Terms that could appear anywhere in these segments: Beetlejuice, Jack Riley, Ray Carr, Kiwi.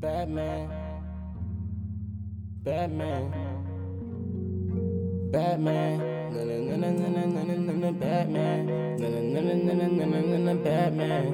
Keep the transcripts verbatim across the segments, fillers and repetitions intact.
Batman, Batman, Batman, na na na na na na na na na Batman, na na na na na na na na Batman.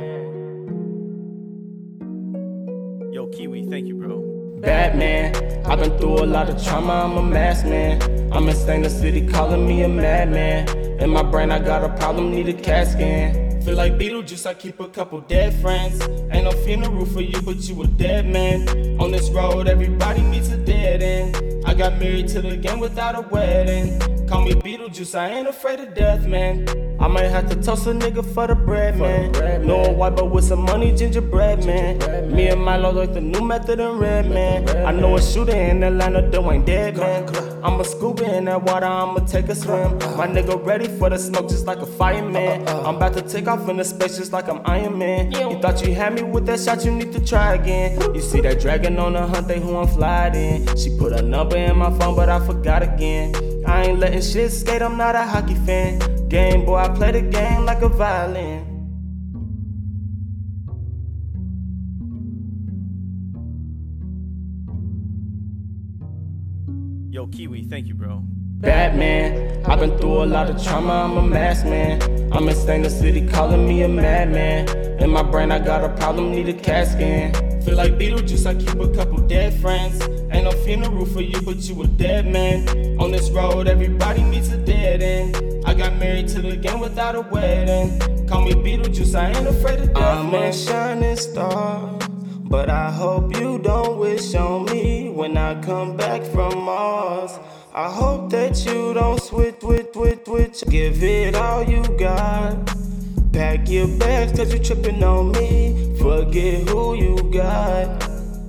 Yo, Kiwi, thank you, bro. Batman, I've been through a lot of trauma, I'm a masked man. I'm in Stainless City, calling me a madman. In my brain, I got a problem, need a CAT scan. Feel like Beetlejuice, I keep a couple dead friends. Ain't no funeral for you, but you a dead man. On this road, everybody meets a dead end. I got married to the game without a wedding. Call me Beetlejuice, I ain't afraid of death, man. I might have to toast a nigga for the bread, man. man. No white, but with some money, gingerbread, man. Gingerbread, man. Me and Milo like the new method in red, man. Red, I know man. A shooter in Atlanta, though ain't dead, man. I'm a scuba in that water, I'ma take a swim. My nigga ready for the smoke just like a fireman. I'm about to take off in the space just like I'm Iron Man. You thought you had me with that shot, you need to try again. You see that dragon on the hunt, they who I'm flying in. She put a number in my phone, but I forgot again. I ain't letting shit skate, I'm not a hockey fan. Game boy, I play the game like a violin. Yo, Kiwi, thank you, bro. Batman, I've been through a lot of trauma, I'm a masked man. I'm in Stainless City, calling me a madman. In my brain, I got a problem, need a CAT scan. Feel like Beetlejuice, I keep a couple dead friends. Ain't no funeral for you, but you a dead man. On this road, everybody meets a dead end. I got married to the game without a wedding. Call me Beetlejuice, I ain't afraid of death, I'm man. A shining star, but I hope you don't wish on me when I come back from Mars. I hope that you don't switch, switch, switch, switch. Give it all you got. Pack your bags, cause you trippin' on me. Forget who you got.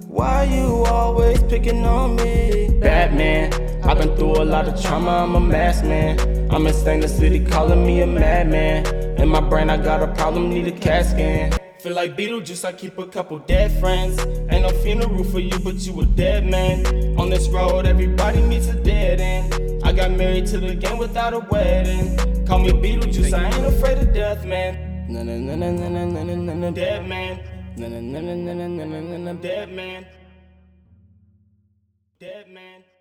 Why you always picking on me? Batman, I've been through a lot of trauma, I'm a masked man. I'm in Stainless City, calling me a madman. In my brain, I got a problem, need a CAT scan. Feel like Beetlejuice, I keep a couple dead friends. Ain't no funeral for you, but you a dead man. On this road, everybody meets a dead end. I got married to the game without a wedding. Call me Beetlejuice, I ain't afraid of death, man. Na na na na na na na na dead man. Na na na na na na na na dead man. Dead man.